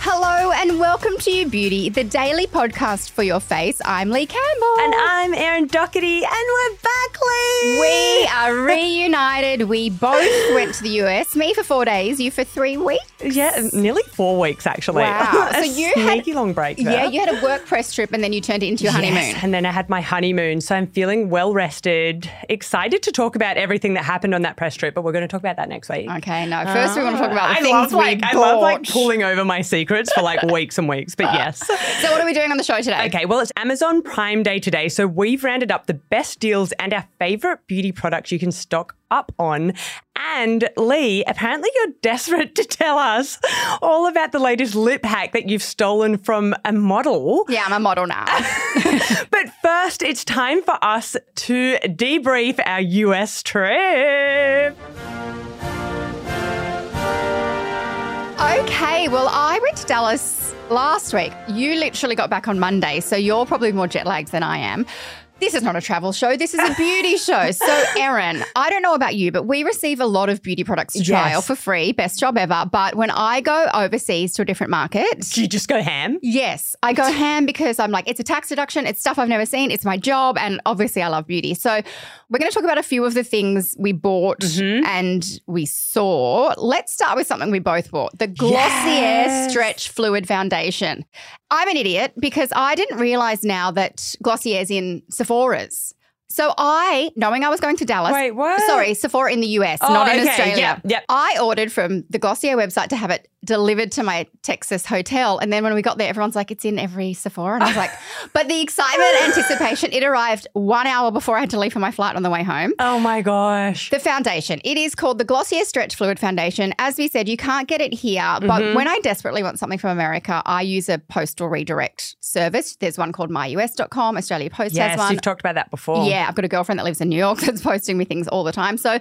Hello and welcome to You Beauty, the daily podcast for your face. I'm Lee Campbell. And I'm Erin Doherty, and we're back, Lee. We are reunited. We both went to the US, me for 4 days, you for 3 weeks. Yeah, nearly 4 weeks actually. Wow. So you had a long break there. Yeah, you had a work press trip and then you turned it into your honeymoon. Yes, and then I had my honeymoon. So I'm feeling well rested, excited to talk about everything that happened on that press trip, but we're going to talk about that next week. Okay, no. First we want to talk about the things we bought. I love pulling over my secret for like weeks and weeks, but yes. So what are we doing on the show today? Okay, well, it's Amazon Prime Day today, so we've rounded up the best deals and our favourite beauty products you can stock up on. And Lee, apparently you're desperate to tell us all about the latest lip hack that you've stolen from a model. Yeah, I'm a model now. But first, it's time for us to debrief our US trip. Okay, well, I went to Dallas last week. You literally got back on Monday, so you're probably more jet-lagged than I am. This is not a travel show. This is a beauty show. So, Erin, I don't know about you, but we receive a lot of beauty products to trial for free. Best job ever. But when I go overseas to a different market... Do you just go ham? Yes. I go ham because I'm like, it's a tax deduction. It's stuff I've never seen. It's my job. And obviously, I love beauty. So we're going to talk about a few of the things we bought and we saw. Let's start with something we both bought. The Glossier Stretch Fluid Foundation. I'm an idiot because I didn't realise now that Glossier's in Sephora's. So I, knowing I was going to Dallas. Wait, what? Sorry, Sephora in the US, not in Australia. Yep. I ordered from the Glossier website to have it delivered to my Texas hotel. And then when we got there, everyone's like, it's in every Sephora. And I was like, but the excitement, anticipation, it arrived 1 hour before I had to leave for my flight on the way home. Oh my gosh. The foundation. It is called the Glossier Stretch Fluid Foundation. As we said, you can't get it here. But when I desperately want something from America, I use a postal redirect service. There's one called myus.com. Australia Post has one. Yes, you've talked about that before. Yeah, I've got a girlfriend that lives in New York that's posting me things all the time. So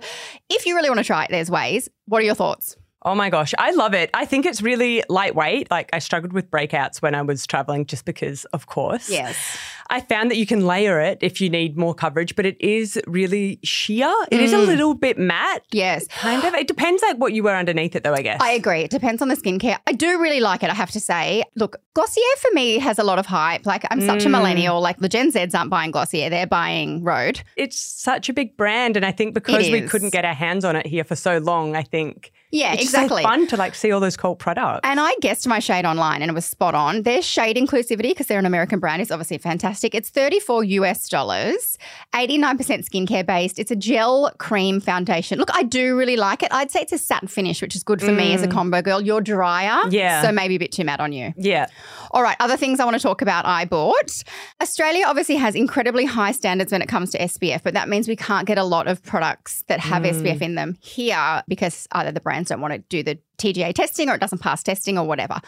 if you really want to try it, there's ways. What are your thoughts? Oh my gosh, I love it. I think it's really lightweight. Like I struggled with breakouts when I was traveling just because, of course. Yes. I found that you can layer it if you need more coverage, but it is really sheer. It is a little bit matte. Yes. Kind of. It depends like what you wear underneath it though, I guess. I agree. It depends on the skincare. I do really like it, I have to say. Look, Glossier for me has a lot of hype. Like I'm such a millennial. Like the Gen Zs aren't buying Glossier. They're buying Rhode. It's such a big brand, and I think because we couldn't get our hands on it here for so long, I think... Yeah, it's exactly. It's so fun to like see all those cool products. And I guessed my shade online and it was spot on. Their shade inclusivity, because they're an American brand, is obviously fantastic. It's $34 US, 89% skincare based. It's a gel cream foundation. Look, I do really like it. I'd say it's a satin finish, which is good for me as a combo girl. You're drier, so maybe a bit too matte on you. Yeah. All right, other things I want to talk about I bought. Australia obviously has incredibly high standards when it comes to SPF, but that means we can't get a lot of products that have SPF in them here because either the brands don't want to do the TGA testing or it doesn't pass testing or whatever.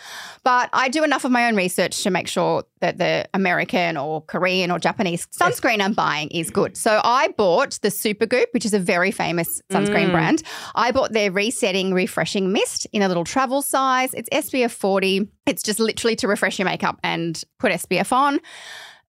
But I do enough of my own research to make sure that the American or Korean or Japanese sunscreen I'm buying is good. So I bought the Supergoop, which is a very famous sunscreen brand. I bought their Resetting Refreshing Mist in a little travel size. It's SPF 40. It's just literally to refresh your makeup and put SPF on.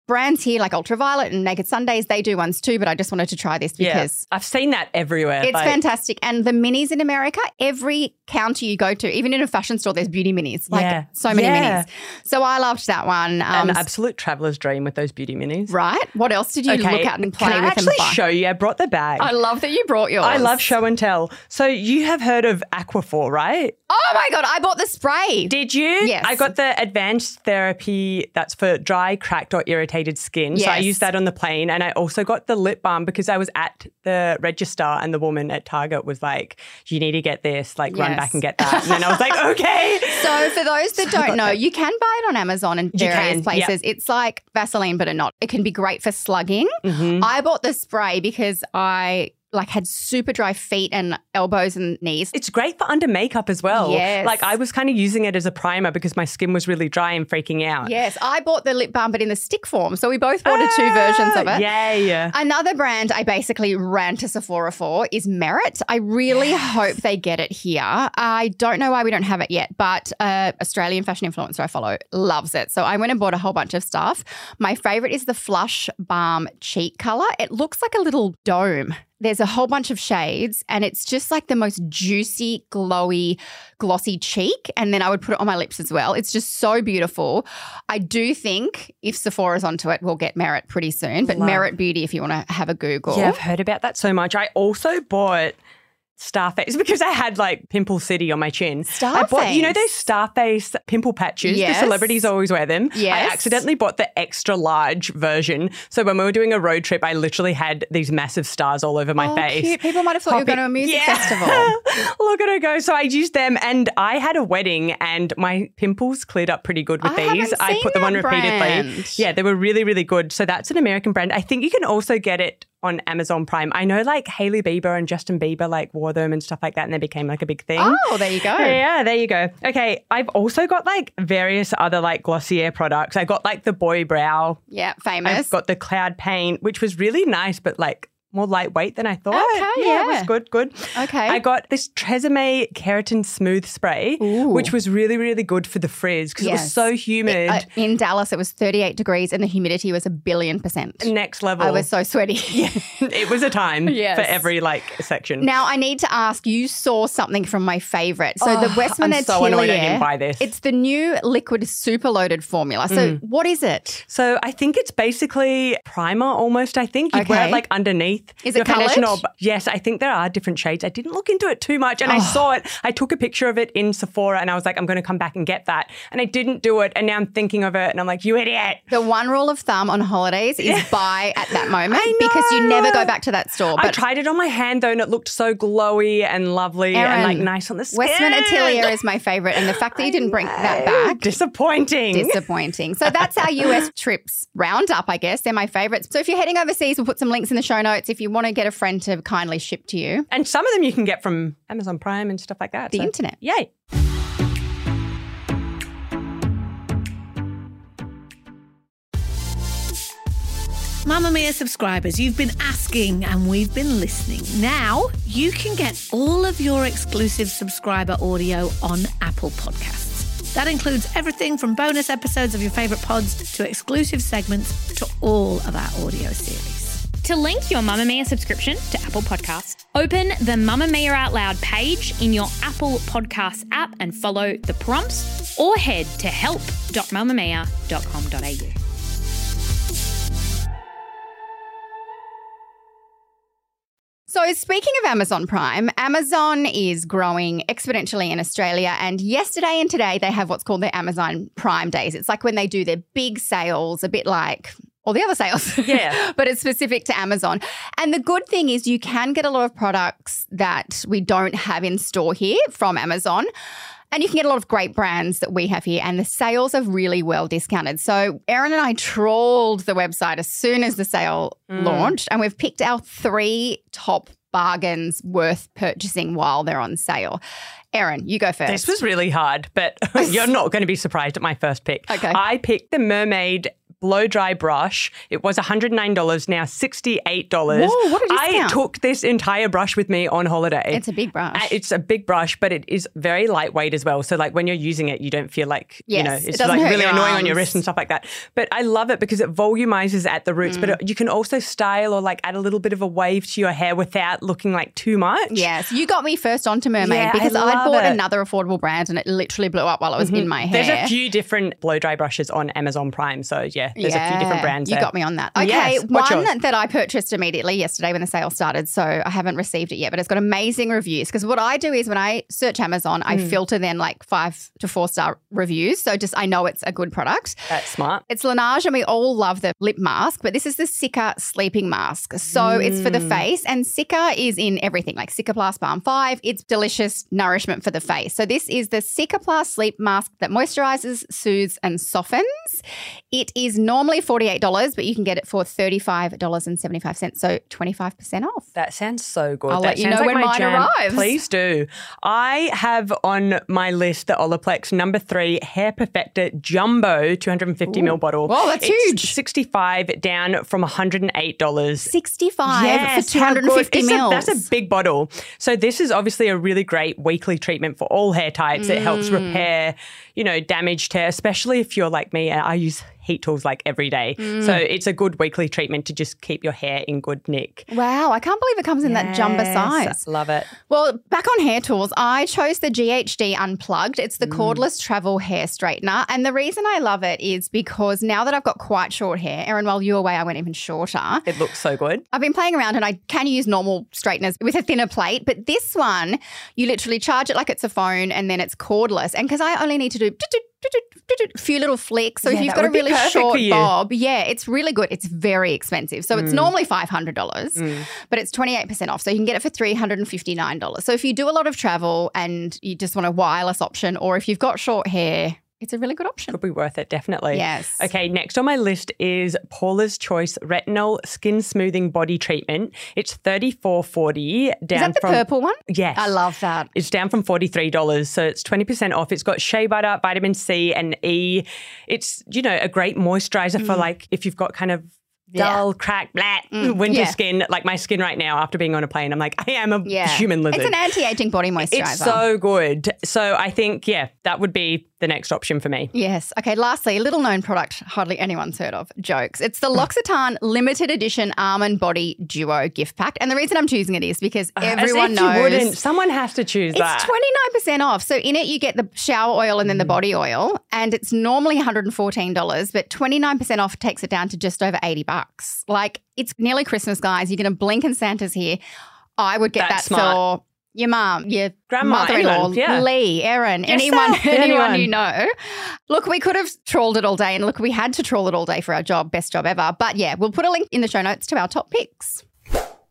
Brands here like Ultraviolet and Naked Sundays, they do ones too, but I just wanted to try this because... Yeah, I've seen that everywhere. It's fantastic. And the minis in America, every counter you go to, even in a fashion store, there's beauty minis. Like so many minis. So I loved that one. An absolute traveller's dream with those beauty minis. Right? What else did you look at and play with? Show you? I brought the bag. I love that you brought yours. I love show and tell. So you have heard of Aquaphor, right? Oh my God, I bought the spray. Did you? Yes. I got the advanced therapy that's for dry, cracked or irritated skin. Yes. So I used that on the plane, and I also got the lip balm because I was at the register and the woman at Target was like, you need to get this, like run back I can get that. And then I was like, okay. So for those that don't know, you can buy it on Amazon and various places. Yep. It's like Vaseline, but not. It can be great for slugging. Mm-hmm. I bought the spray because I had super dry feet and elbows and knees. It's great for under makeup as well. Yes. Like I was kind of using it as a primer because my skin was really dry and freaking out. Yes, I bought the lip balm but in the stick form. So we both ordered two versions of it. Yay. Another brand I basically ran to Sephora for is Merit. I really hope they get it here. I don't know why we don't have it yet, but Australian fashion influencer I follow loves it. So I went and bought a whole bunch of stuff. My favourite is the Flush Balm Cheek Colour. It looks like a little dome. There's a whole bunch of shades and it's just like the most juicy, glowy, glossy cheek. And then I would put it on my lips as well. It's just so beautiful. I do think if Sephora's onto it, we'll get Merit pretty soon. But Merit Beauty, if you want to have a Google. Yeah, I've heard about that so much. I also bought Starface because I had like Pimple City on my chin. Starface? I bought, you know those Starface pimple patches? Yes. The celebrities always wear them. Yes. I accidentally bought the extra large version. So when we were doing a road trip, I literally had these massive stars all over my face. Cute. People might have thought you were going to a music festival. Look at her go. So I used them and I had a wedding and my pimples cleared up pretty good with these. I put them on repeatedly. Yeah, they were really, really good. So that's an American brand. I think you can also get it on Amazon Prime. I know like Hailey Bieber and Justin Bieber like wore them and stuff like that and they became like a big thing. Oh, there you go. Yeah, there you go. Okay, I've also got like various other like Glossier products. I got like the Boy Brow. Yeah, famous. I've got the Cloud Paint, which was really nice but like more lightweight than I thought. Okay, yeah. It was good. Okay. I got this Tresemme Keratin Smooth Spray, which was really, really good for the frizz because it was so humid. In Dallas, it was 38 degrees and the humidity was 1,000,000,000%. Next level. I was so sweaty. Yeah. It was a time for every like section. Now, I need to ask, you saw something from my favourite. So the Westman Atelier. I'm so annoyed I didn't buy this. It's the new liquid super loaded formula. So what is it? So I think it's basically primer almost, I think. You wear it like underneath. Is it coloured? Yes, I think there are different shades. I didn't look into it too much and I saw it. I took a picture of it in Sephora and I was like, I'm going to come back and get that. And I didn't do it and now I'm thinking of it and I'm like, you idiot. The one rule of thumb on holidays is buy at that moment because you never go back to that store. But I tried it on my hand though and it looked so glowy and lovely and like nice on the skin. Westman Atelier is my favourite and the fact that you didn't bring that back. Disappointing. So that's our US trips roundup, I guess. They're my favourites. So if you're heading overseas, we'll put some links in the show notes if you want to get a friend to kindly ship to you. And some of them you can get from Amazon Prime and stuff like that. The internet. Yay. Mamma Mia subscribers, you've been asking and we've been listening. Now you can get all of your exclusive subscriber audio on Apple Podcasts. That includes everything from bonus episodes of your favourite pods to exclusive segments to all of our audio series. To link your Mamma Mia subscription to Apple Podcasts, open the Mamma Mia Out Loud page in your Apple Podcasts app and follow the prompts or head to help.mammamia.com.au. So speaking of Amazon Prime, Amazon is growing exponentially in Australia and yesterday and today they have what's called their Amazon Prime Days. It's like when they do their big sales, a bit like all the other sales, but it's specific to Amazon. And the good thing is you can get a lot of products that we don't have in store here from Amazon. And you can get a lot of great brands that we have here and the sales are really well discounted. So Erin and I trawled the website as soon as the sale launched and we've picked our 3 top bargains worth purchasing while they're on sale. Erin, you go first. This was really hard, but you're not going to be surprised at my first pick. Okay. I picked the Mermaid blow dry brush. It was $109, now $68. Whoa, what a discount. I took this entire brush with me on holiday. It's a big brush. It's a big brush, but it is very lightweight as well. So like when you're using it, you don't feel like, you know, it's like really annoying on your wrist and stuff like that. But I love it because it volumizes at the roots, but you can also style or like add a little bit of a wave to your hair without looking like too much. Yes, you got me first onto Mermaid because I bought another affordable brand and it literally blew up while it was in my hair. There's a few different blow dry brushes on Amazon Prime. So yeah. There's a few different brands there. You got me on that. Okay, yes. One that I purchased immediately yesterday when the sale started, so I haven't received it yet, but it's got amazing reviews, because what I do is when I search Amazon, I filter then like 5 to 4 star reviews, so just I know it's a good product. That's smart. It's Laneige, and we all love the lip mask, but this is the Cica sleeping mask. So it's for the face, and Cica is in everything, like Cica Plus Balm 5. It's delicious nourishment for the face. So this is the Cica Plus sleep mask that moisturizes, soothes, and softens. It is normally $48, but you can get it for $35.75, so 25% off. That sounds so good. I'll let you know when mine arrives. Please do. I have on my list the Olaplex number 3 Hair Perfector Jumbo 250ml bottle. Wow, that's huge. $65 down from $108. $65 for 250 ml. That's a big bottle. So this is obviously a really great weekly treatment for all hair types. It helps repair, you know, damaged hair, especially if you're like me and I use heat tools like every day. So it's a good weekly treatment to just keep your hair in good nick. Wow, I can't believe it comes in that jumbo size. Love it. Well, back on hair tools, I chose the GHD Unplugged. It's the cordless travel hair straightener. And the reason I love it is because now that I've got quite short hair, Erin, while you were away, I went even shorter. It looks so good. I've been playing around and I can use normal straighteners with a thinner plate, but this one, you literally charge it like it's a phone and then it's cordless. And because I only need to do few little flicks. So if you've got a really short bob, it's really good. It's very expensive. So it's normally $500, but it's 28% off. So you can get it for $359. So if you do a lot of travel and you just want a wireless option, or if you've got short hair, it's a really good option. Could be worth it, definitely. Yes. Okay, next on my list is Paula's Choice Retinol Skin Smoothing Body Treatment. It's $34.40 down. Is that the purple one? Yes. I love that. It's down from $43, so it's 20% off. It's got shea butter, vitamin C and E. It's, you know, a great moisturiser for like if you've got kind of dull, cracked, black, winter skin, like my skin right now after being on a plane. I'm like, I am a human lizard. It's an anti-aging body moisturiser. It's so good. So I think, that would be the next option for me. Yes. Okay, lastly, a little-known product hardly anyone's heard of, jokes. It's the L'Occitane Limited Edition Almond Body Duo Gift Pack. And the reason I'm choosing it is because everyone knows. Someone has to choose that. It's 29% off. So in it you get the shower oil and then the body oil, and it's normally $114, but 29% off takes it down to just over $80. Like, it's nearly Christmas, guys. You're going to blink and Santa's here. I would get that for your mum, your mother-in-law, Lee, Erin, anyone you know. Look, we could have trawled it all day, and look, we had to trawl it all day for our job, best job ever. But yeah, we'll put a link in the show notes to our top picks.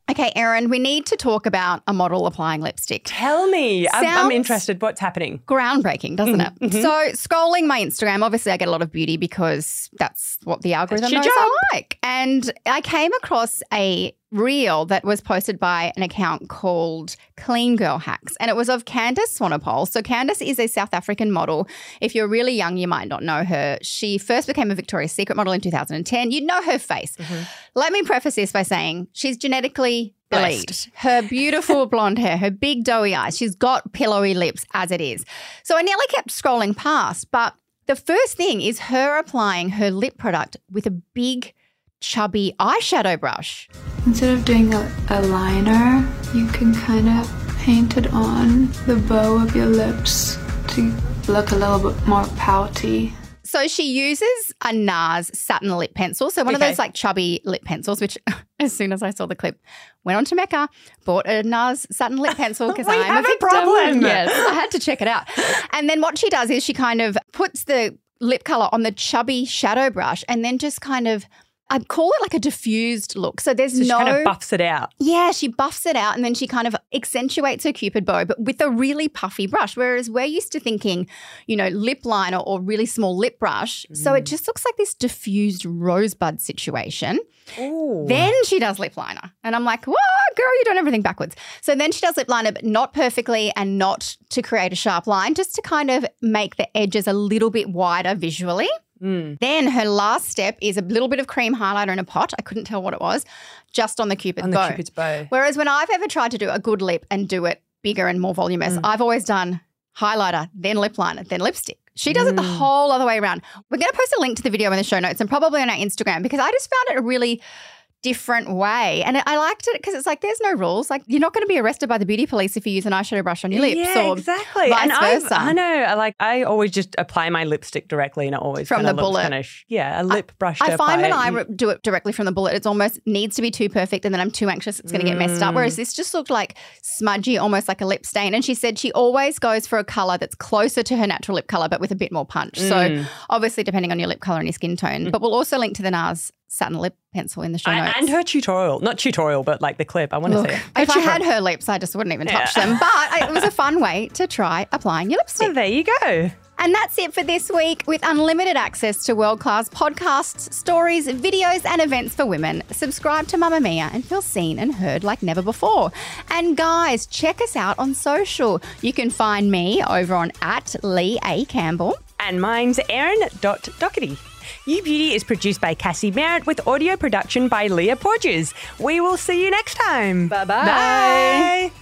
Okay, Erin, we need to talk about a model applying lipstick. Tell me. I'm interested. What's happening? Groundbreaking, doesn't it? Mm-hmm. So scrolling my Instagram, obviously I get a lot of beauty because that's what the algorithm knows I like. And I came across a reel that was posted by an account called Clean Girl Hacks, and it was of Candice Swanepoel. So Candice is a South African model. If you're really young, you might not know her. She first became a Victoria's Secret model in 2010. You'd know her face. Mm-hmm. Let me preface this by saying she's genetically blessed. Her beautiful blonde hair, her big doughy eyes. She's got pillowy lips as it is. So I nearly kept scrolling past, but the first thing is her applying her lip product with a big chubby eyeshadow brush. Instead of doing a liner, you can kind of paint it on the bow of your lips to look a little bit more pouty. So she uses a NARS satin lip pencil, so one of those like chubby lip pencils, which as soon as I saw the clip, went on to Mecca, bought a NARS satin lip pencil because I'm a victim. Problem. Yes, I had to check it out. And then what she does is she kind of puts the lip colour on the chubby shadow brush and then just kind of, I'd call it like a diffused look. So there's no... she kind of buffs it out. Yeah, she buffs it out and then she kind of accentuates her cupid bow, but with a really puffy brush, whereas we're used to thinking, you know, lip liner or really small lip brush. So it just looks like this diffused rosebud situation. Ooh. Then she does lip liner. And I'm like, whoa, girl, you're doing everything backwards. So then she does lip liner, but not perfectly and not to create a sharp line, just to kind of make the edges a little bit wider visually. Then her last step is a little bit of cream highlighter in a pot. I couldn't tell what it was, just on the cupid's bow. Whereas when I've ever tried to do a good lip and do it bigger and more voluminous, I've always done highlighter, then lip liner, then lipstick. She does it the whole other way around. We're going to post a link to the video in the show notes and probably on our Instagram because I just found it a really different way. And I liked it because it's like there's no rules. Like you're not going to be arrested by the beauty police if you use an eyeshadow brush on your lips or exactly. vice versa. I know. Like I always just apply my lipstick directly and it always from the bullet. Kind of, yeah, a lip brush. I find when I do it directly from the bullet, it's almost needs to be too perfect and then I'm too anxious it's going to get messed up. Whereas this just looked like smudgy, almost like a lip stain. And she said she always goes for a colour that's closer to her natural lip colour but with a bit more punch. So obviously depending on your lip colour and your skin tone. But we'll also link to the NARS satin lip pencil in the show notes. And her tutorial. Not tutorial, but like the clip. I want to see it. If I had her lips, I just wouldn't even touch them. But it was a fun way to try applying your lipstick. Well, there you go. And that's it for this week. With unlimited access to world-class podcasts, stories, videos and events for women, subscribe to Mamma Mia and feel seen and heard like never before. And guys, check us out on social. You can find me over on @LeeACampbell. And mine's Erin.Doherty. You Beauty is produced by Cassie Merritt with audio production by Leah Porges. We will see you next time. Bye-bye. Bye.